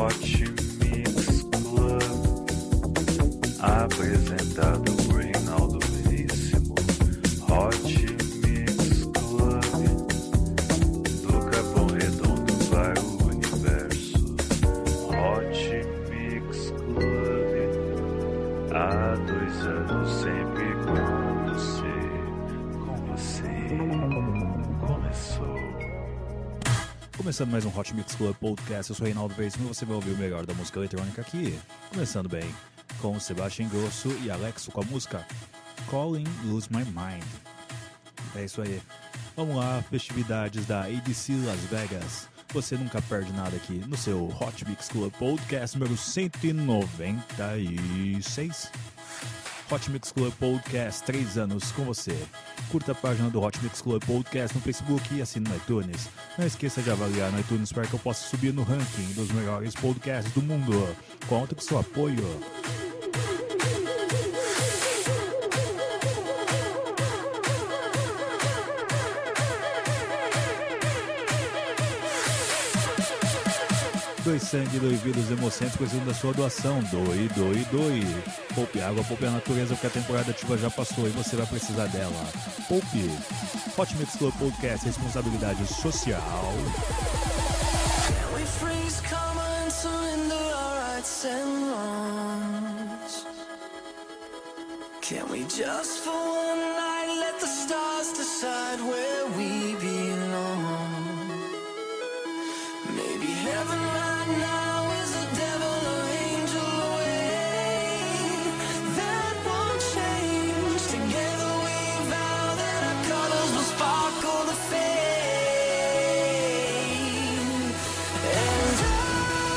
Hot Mix Club, apresentado por Reinaldo Veríssimo. Hot Mix Club, do Capão Redondo para o Universo. Hot Mix Club, há 2 anos sempre com você. Com você começou. Começando mais um Hot Mix Club Podcast, eu sou Reinaldo Veríssimo e você vai ouvir o melhor da música eletrônica aqui. Começando bem, com Sebastian Ingrosso e Alesso com a música Calling Lose My Mind. É isso aí. Vamos lá, festividades da EDC Las Vegas. Você nunca perde nada aqui no seu Hot Mix Club Podcast número 196. Hot Mix Club Podcast, 3 anos com você. Curta a página do Hot Mix Club Podcast no Facebook e assine no iTunes. Não esqueça de avaliar no iTunes para que eu possa subir no ranking dos melhores podcasts do mundo. Conto com seu apoio. Doe sangue, doe vidas, hemocentros, precisam da sua doação. Doe. Poupe água, poupe a natureza, porque a temporada ativa já passou e você vai precisar dela. Poupe. Hot Mix Club Podcast, responsabilidade social. Can we just for one night let the stars decide where we belong? Maybe heaven right now is a devil or angel away. That won't change. Together we vow that our colors will sparkle the fame. And I will find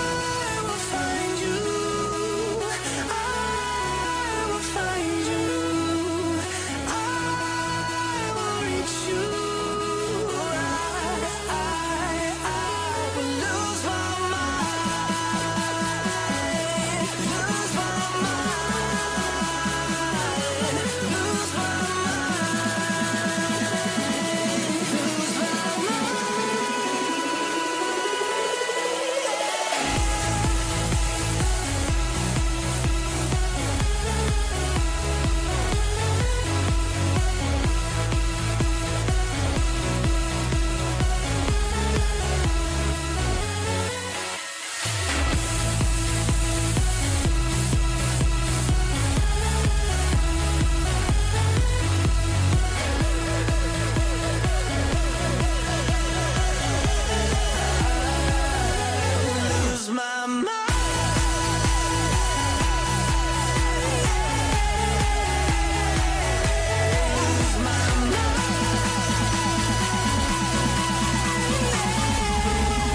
you. I will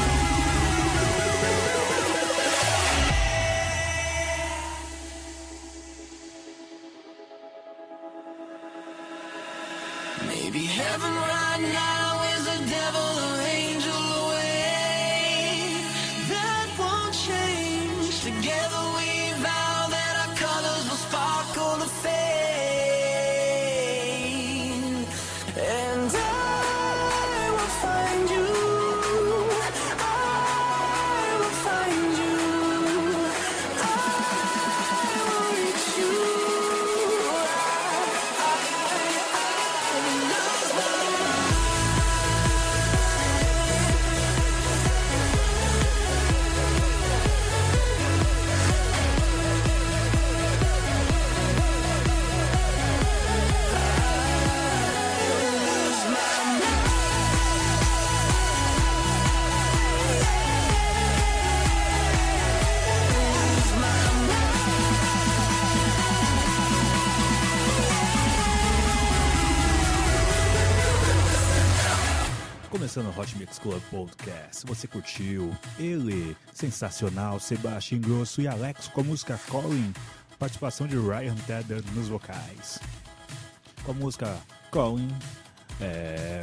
find you. I will reach you. Maybe heaven right now is a devil or angel away. That won't change. Together we vow that our colors will sparkle the fame. And I will find you. I will find you. I will reach you. Começando o Hot Mix Club Podcast, você curtiu ele, sensacional, Sebastian Ingrosso e Alex com a música Calling, participação de Ryan Tedder nos vocais. Com a música Calling,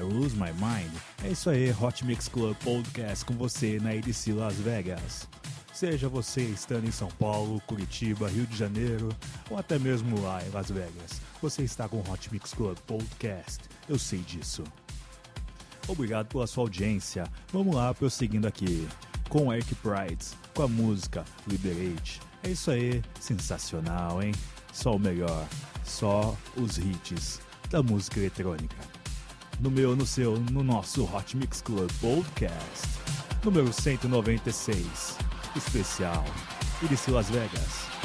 Lose My Mind, é isso aí, Hot Mix Club Podcast com você na EDC Las Vegas. Seja você estando em São Paulo, Curitiba, Rio de Janeiro ou até mesmo lá em Las Vegas, você está com o Hot Mix Club Podcast, eu sei disso. Obrigado pela sua audiência. Vamos lá, prosseguindo aqui. com Eric Prydz, com a música Liberate. É isso aí, sensacional, hein? Só o melhor, só os hits da música eletrônica. No meu, no seu, no nosso Hot Mix Club Podcast, número 196, especial EDC Las Vegas.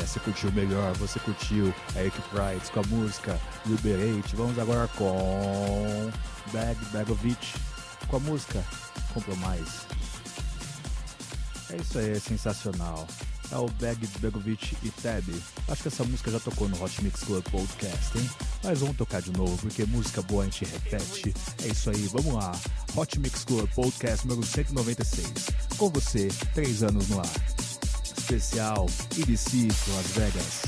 Você curtiu o melhor, você curtiu a Eric Prydz com a música Liberate. Vamos agora com Baggi Begovic com a música Compromise. É isso aí, é sensacional. é o Baggi Begovic e Tab. Acho que essa música já tocou no Hot Mix Club Podcast, hein? Mas vamos tocar de novo, porque música boa a gente repete. É isso aí, vamos lá. Hot Mix Club Podcast número 196. Com você, 3 anos no ar. Especial EDC Las Vegas.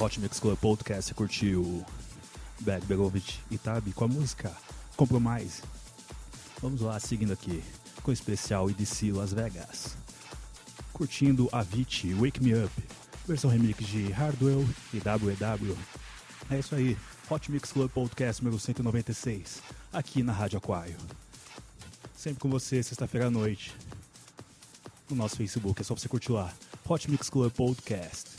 Hot Mix Club Podcast, curtiu Baggi Begovic e Tab com a música Compro Mais. Vamos lá, seguindo aqui com o especial EDC Las Vegas, curtindo Avicii, Wake Me Up, versão remix de Hardwell e W&W. É isso aí, Hot Mix Club Podcast número 196, aqui na Rádio Aquário, sempre com você, sexta-feira à noite. no nosso Facebook. É só você curtir lá. Hot Mix Club Podcast.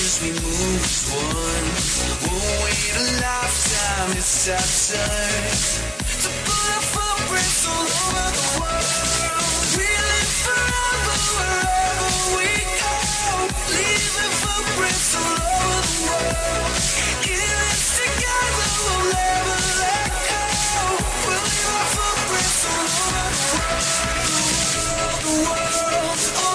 as we move as one. We'll wait a lifetime, it's our turn to put our footprints all over the world. We'll live forever wherever we go, leaving footprints all over the world. In us together, we'll never let go. We'll leave our footprints all over the world, the world, the world.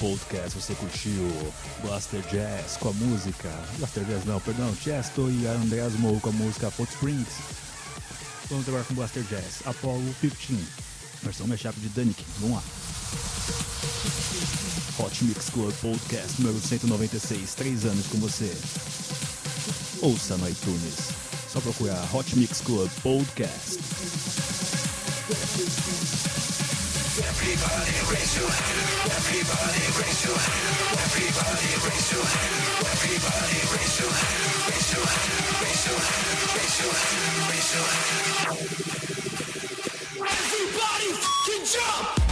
Podcast, você curtiu Blaster Jazz com a música Blaster Jazz não, perdão, Tiësto e Andreas Moe com a música Hot Springs. Vamos agora com Blaster Jazz Apollo 15, versão mashup de Danik. Vamos lá. Hot Mix Club Podcast número 196, 3 anos com você. Ouça no iTunes, só procurar Hot Mix Club Podcast. Everybody raise your hand, everybody raise your hand, everybody raise your hand, everybody raise your hand, raise your hand, raise your hand, raise your hand, raise your hand. Everybody fucking jump!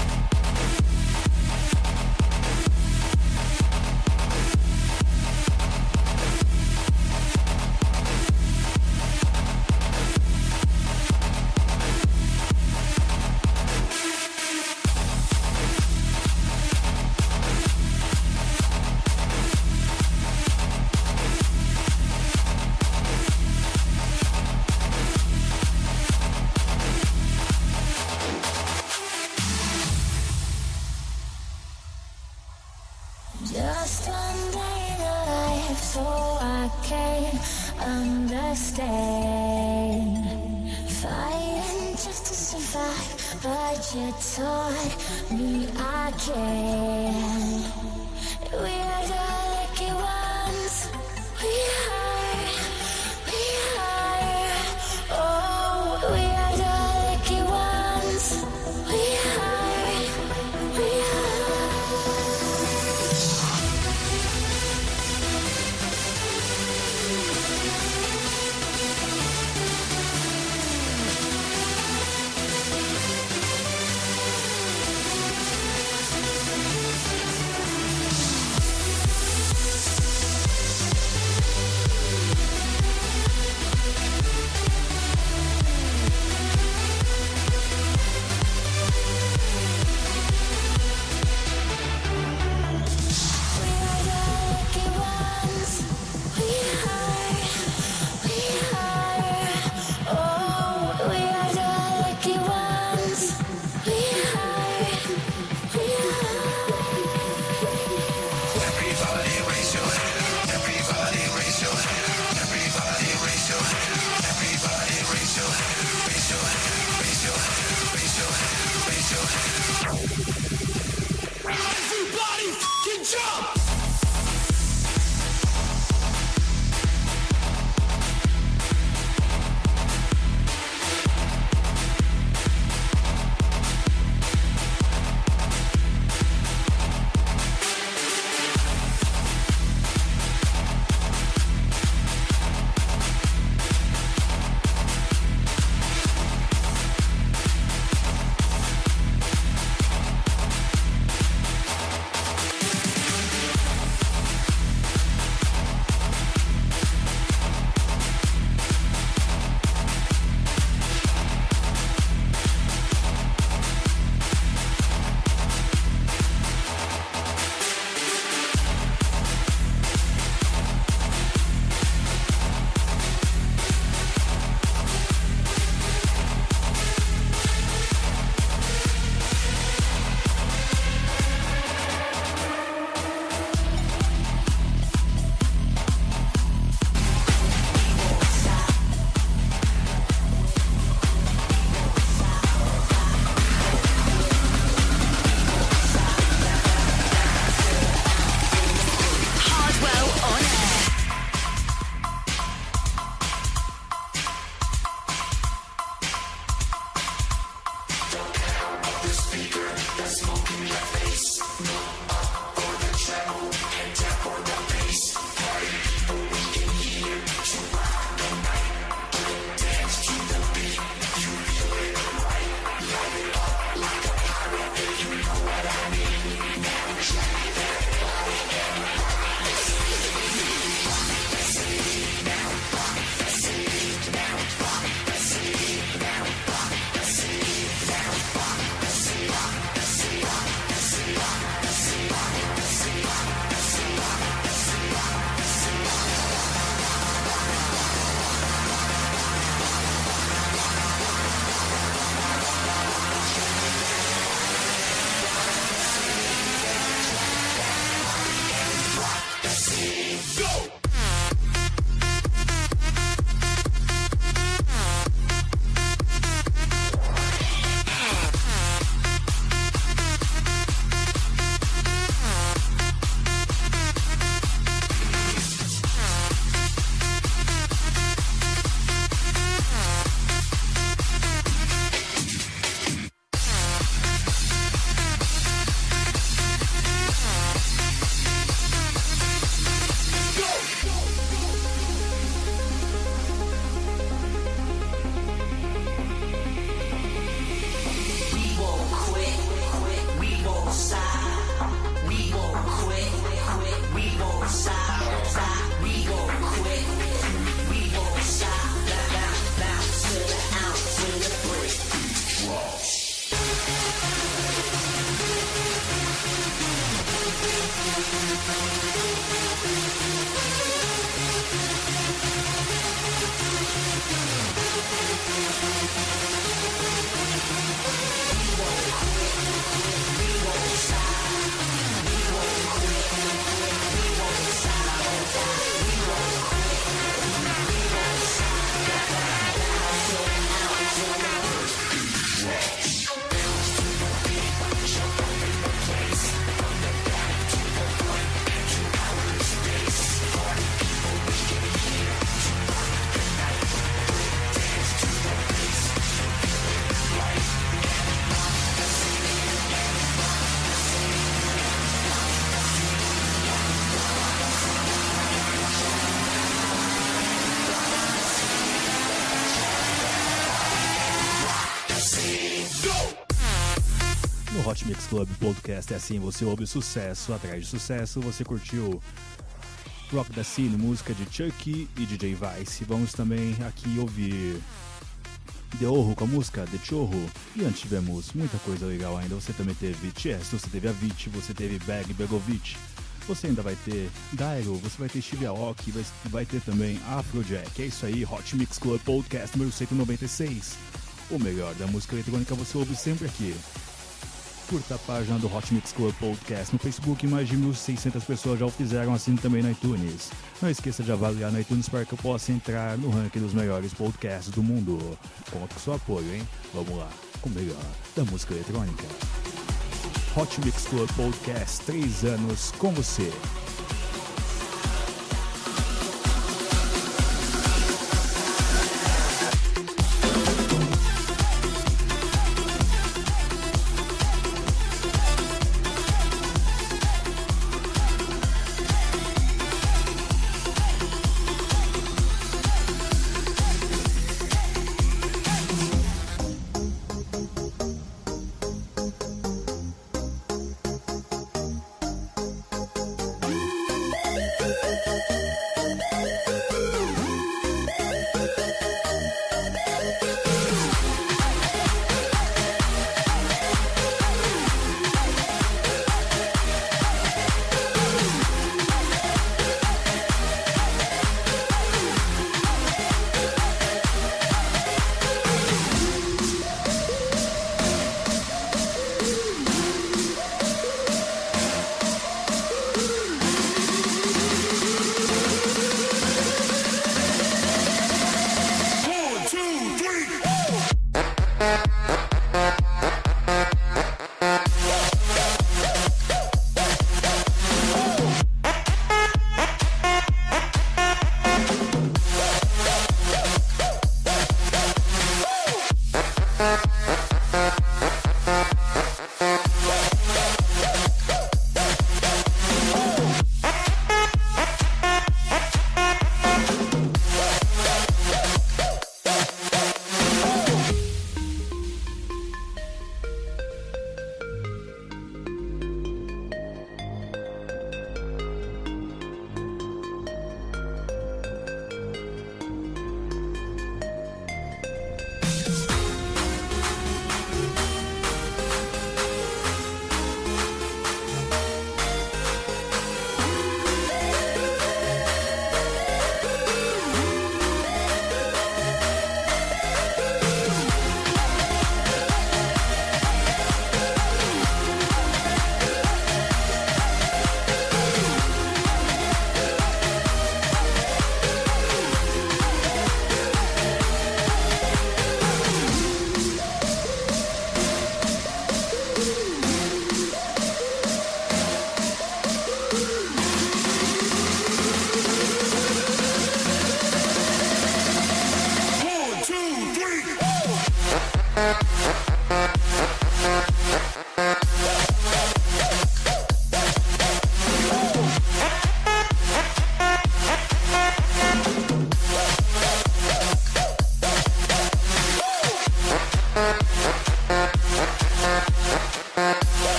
Hot Mix Club Podcast é assim, você ouve sucesso atrás de sucesso. Você curtiu Rock da Scene, música de Chuckie e DJ Vice. Vamos também aqui ouvir Deorro com a música Deorro. E antes tivemos muita coisa legal ainda. Você também teve Tiësto, você teve Avicii, você teve Baggi Begovic, você ainda vai ter Dyro, você vai ter Steve Aoki, vai ter também Afrojack. É isso aí, Hot Mix Club Podcast número 196. O melhor da música eletrônica você ouve sempre aqui. Curta a página do Hot Mix Club Podcast no Facebook, mais de 1.600 pessoas já o fizeram, assim também no iTunes. Não esqueça de avaliar no iTunes para que eu possa entrar no ranking dos melhores podcasts do mundo. Conto com seu apoio, hein? Vamos lá, com o melhor da música eletrônica. Hot Mix Club Podcast, 3 anos com você.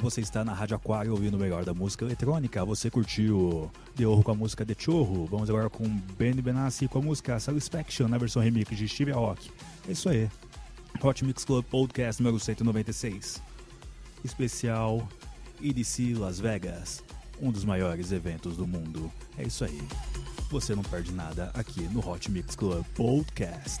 Você está na Rádio Aquário ouvindo o melhor da música eletrônica. Você curtiu Deorro com a música Deorro. Vamos agora com Benny Benassi com a música Satisfaction, na versão remix de Steve Aoki. É isso aí, Hot Mix Club Podcast número 196, especial EDC Las Vegas, um dos maiores eventos do mundo. É isso aí, você não perde nada aqui no Hot Mix Club Podcast.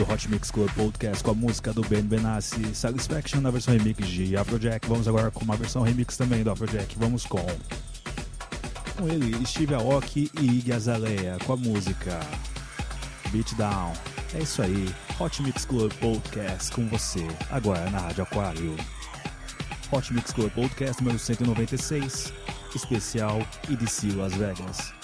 O Hot Mix Club Podcast com a música do Benny Benassi, Satisfaction na versão remix de Afrojack. Vamos agora com uma versão remix também do Afrojack. Vamos com ele, Steve Aoki e Iggy Azalea com a música Beatdown. É isso aí, Hot Mix Club Podcast com você, agora na Rádio Aquário. Hot Mix Club Podcast número 196, especial EDC Las Vegas.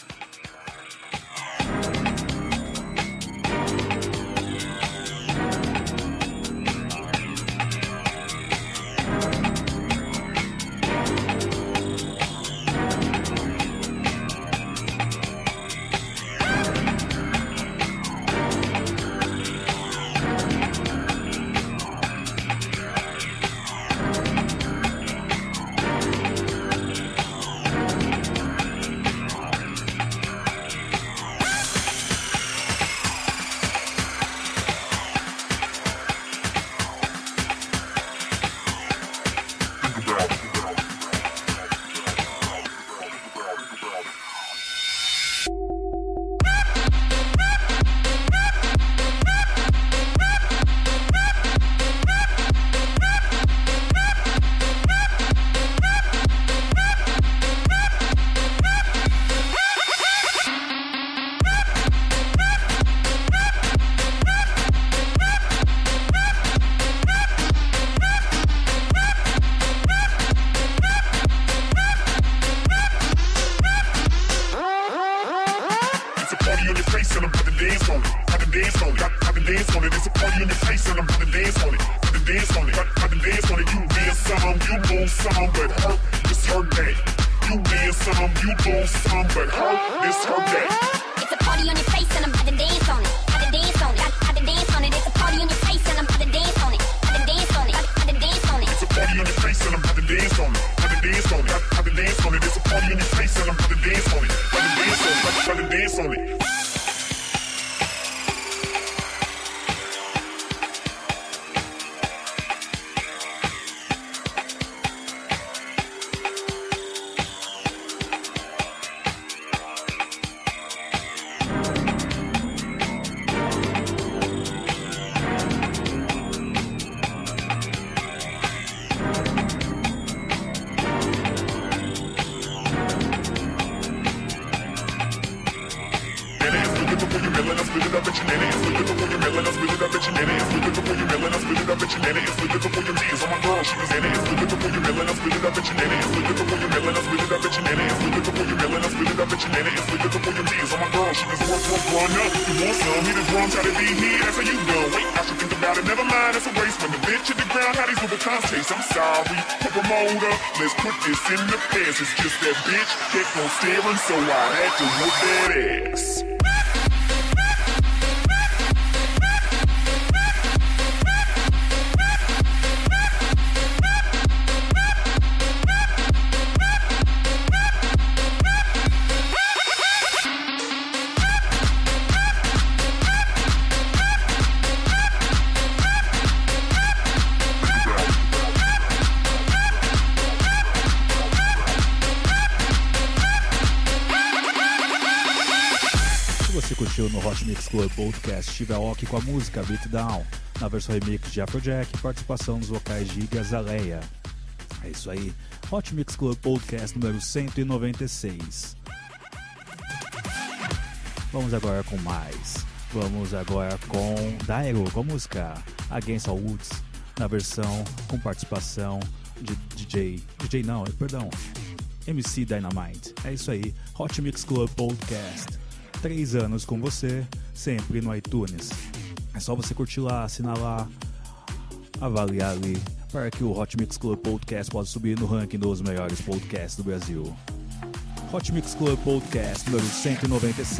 Club Podcast, Steve Aoki com a música Beat Down, na versão remix de Afrojack e participação nos vocais de Iggy Azalea. É isso aí, Hot Mix Club Podcast número 196. Vamos agora com Dyro com a música Against All Woods, na versão com participação de MC Dynamite. É isso aí, Hot Mix Club Podcast. 3 anos com você, sempre no iTunes. É só você curtir lá, assinar lá, avaliar ali, para que o Hot Mix Club Podcast possa subir no ranking dos melhores podcasts do Brasil. Hot Mix Club Podcast número 196.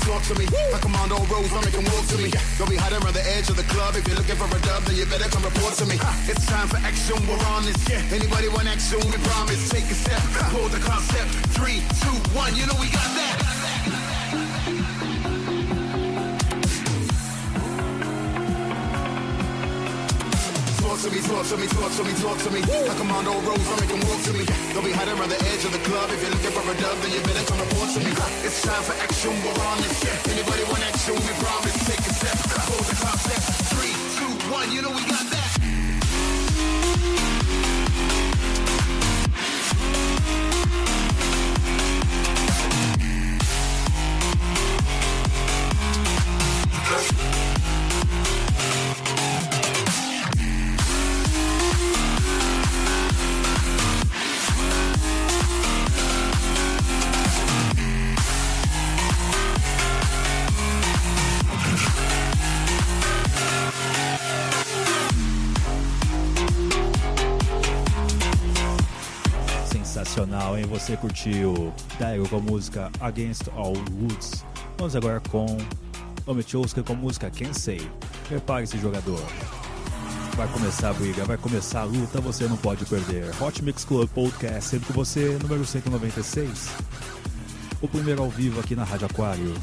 Talk to me. I command all roads, I make them walk to me. Don't be hiding around the edge of the club. If you're looking for a dub, then you better come report to me. It's time for action, we're on this. Anybody want action, we promise. Take a step, hold the concept. 3, 2, 1, you know we got that. Sensacional, hein? Você curtiu Dyro com a música Against All Woods. Vamos agora com Amit Oskan com a música Can't Say. Prepare esse jogador. Vai começar a briga, vai começar a luta, você não pode perder. Hot Mix Club Podcast, sempre com você, número 196. O primeiro ao vivo aqui na Rádio Aquário.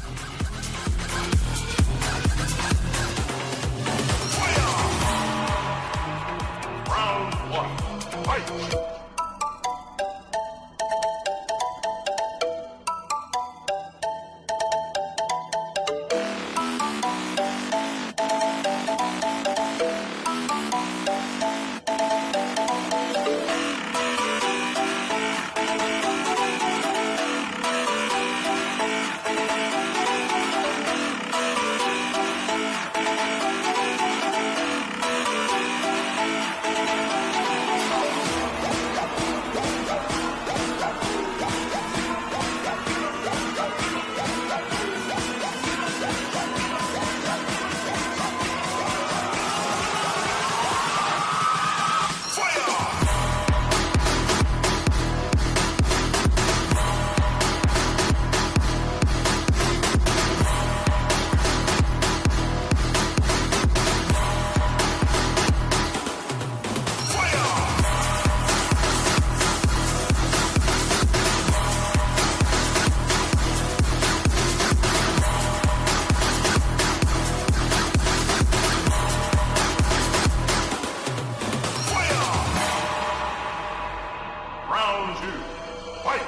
Round two. Fight!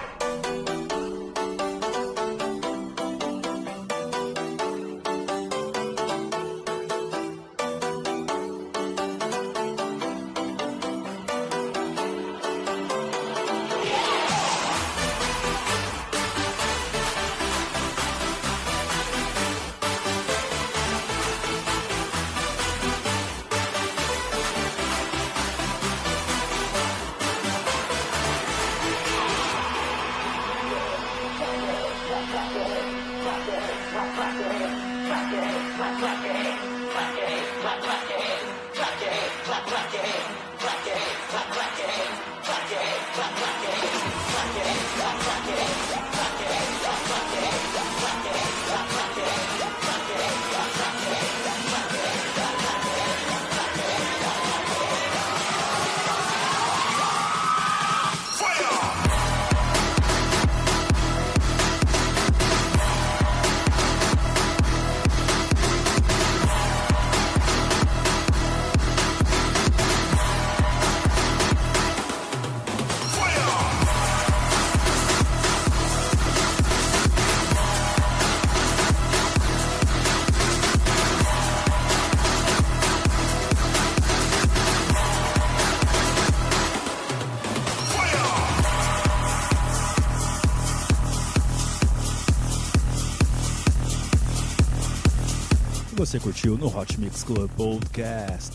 Você curtiu no Hot Mix Club Podcast.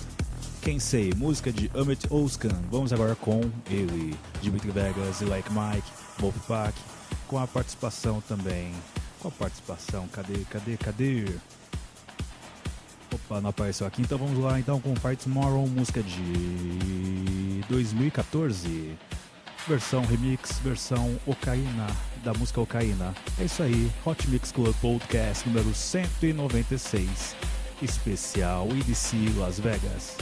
Quem sei, música de Amit Oskan. Vamos agora com ele, Dimitri Vegas e Like Mike, Wolfpack, com a participação também. Com a participação, cadê? Opa, não apareceu aqui, então vamos lá então com Fight Tomorrow, música de 2014. Versão remix, versão Ocaína, da música Ocaína. É isso aí, Hot Mix Club Podcast número 196, especial EDC Las Vegas.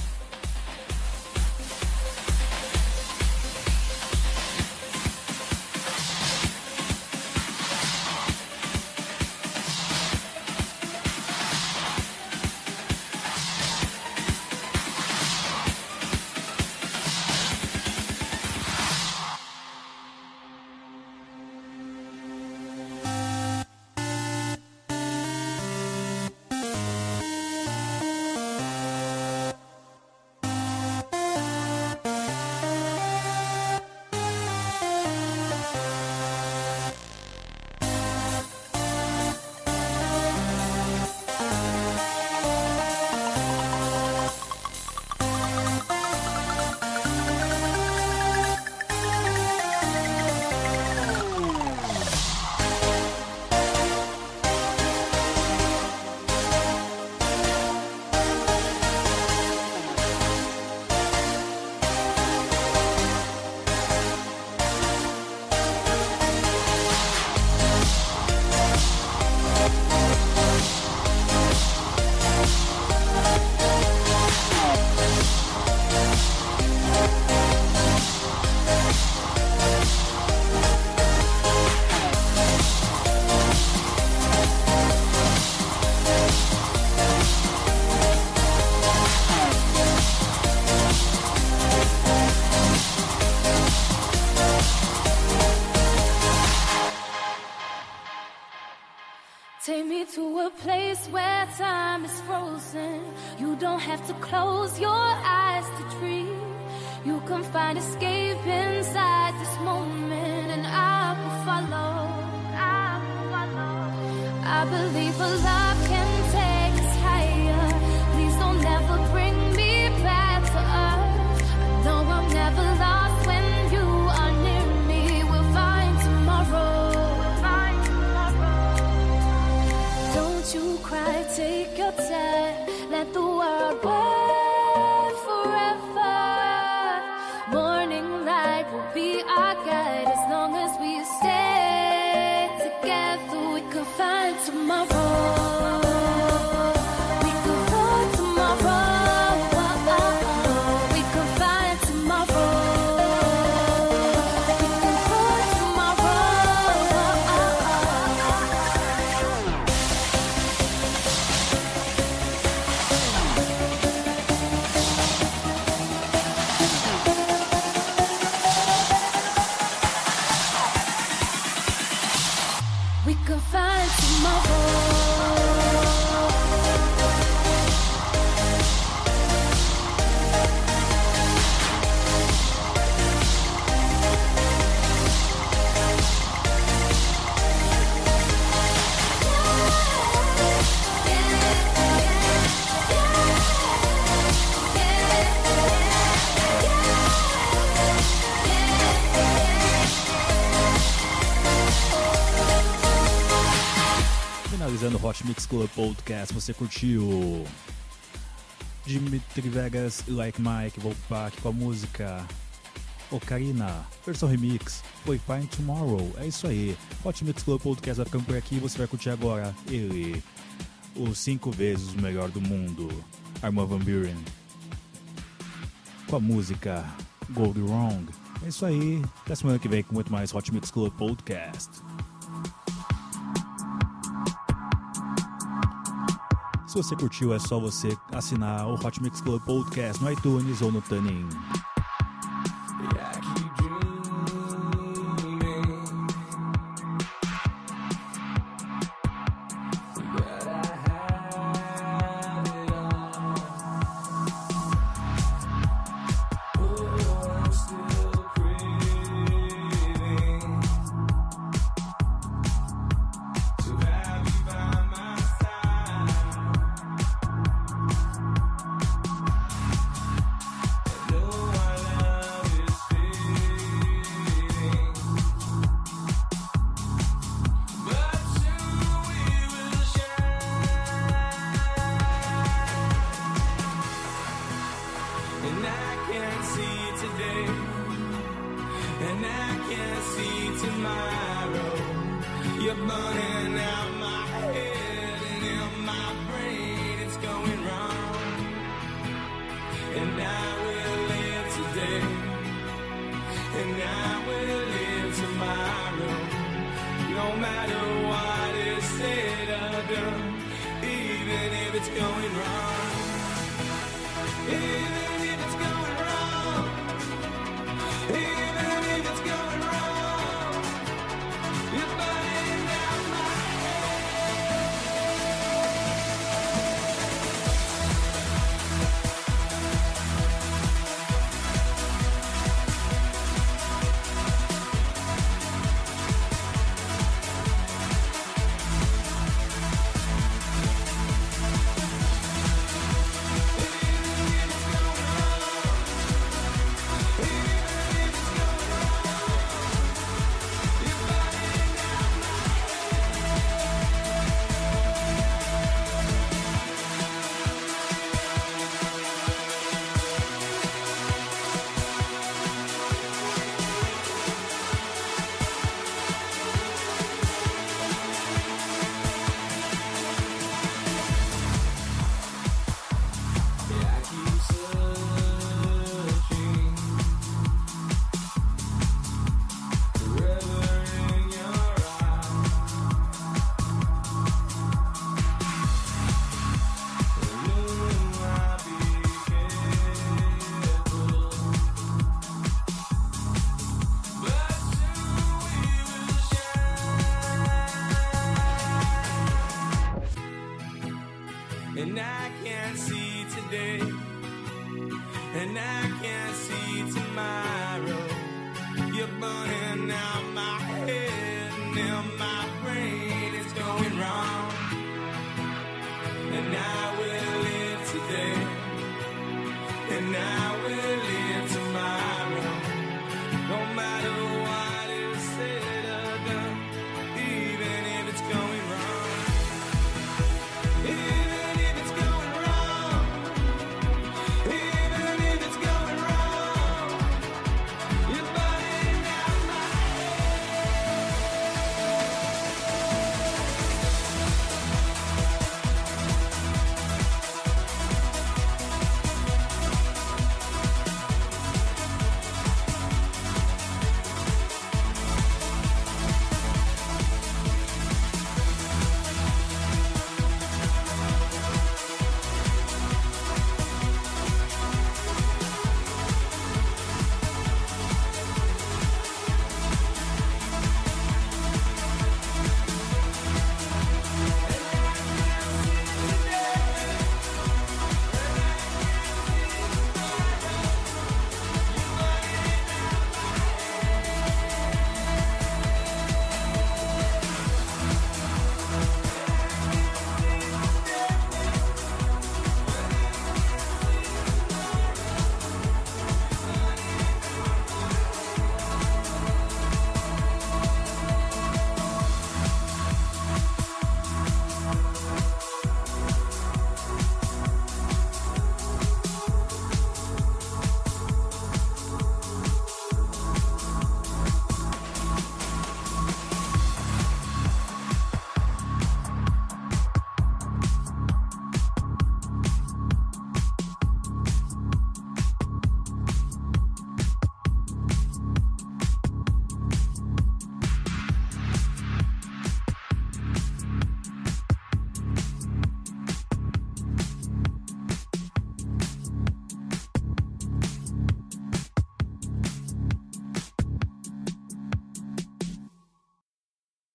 Tomorrow do Hot Mix Club Podcast. Você curtiu Dimitri Vegas e Like Mike, Wolfpack, com a música Ocarina, versão remix, Foi Fine Tomorrow. É isso aí, Hot Mix Club Podcast vai ficando por aqui. Você vai curtir agora ele, o 5 vezes o melhor do mundo, Armin van Buuren, com a música Go Wrong. É isso aí, até semana que vem com muito mais Hot Mix Club Podcast. Se você curtiu, é só você assinar o Hot Mix Club Podcast no iTunes ou no TuneIn. Even if it's going wrong, even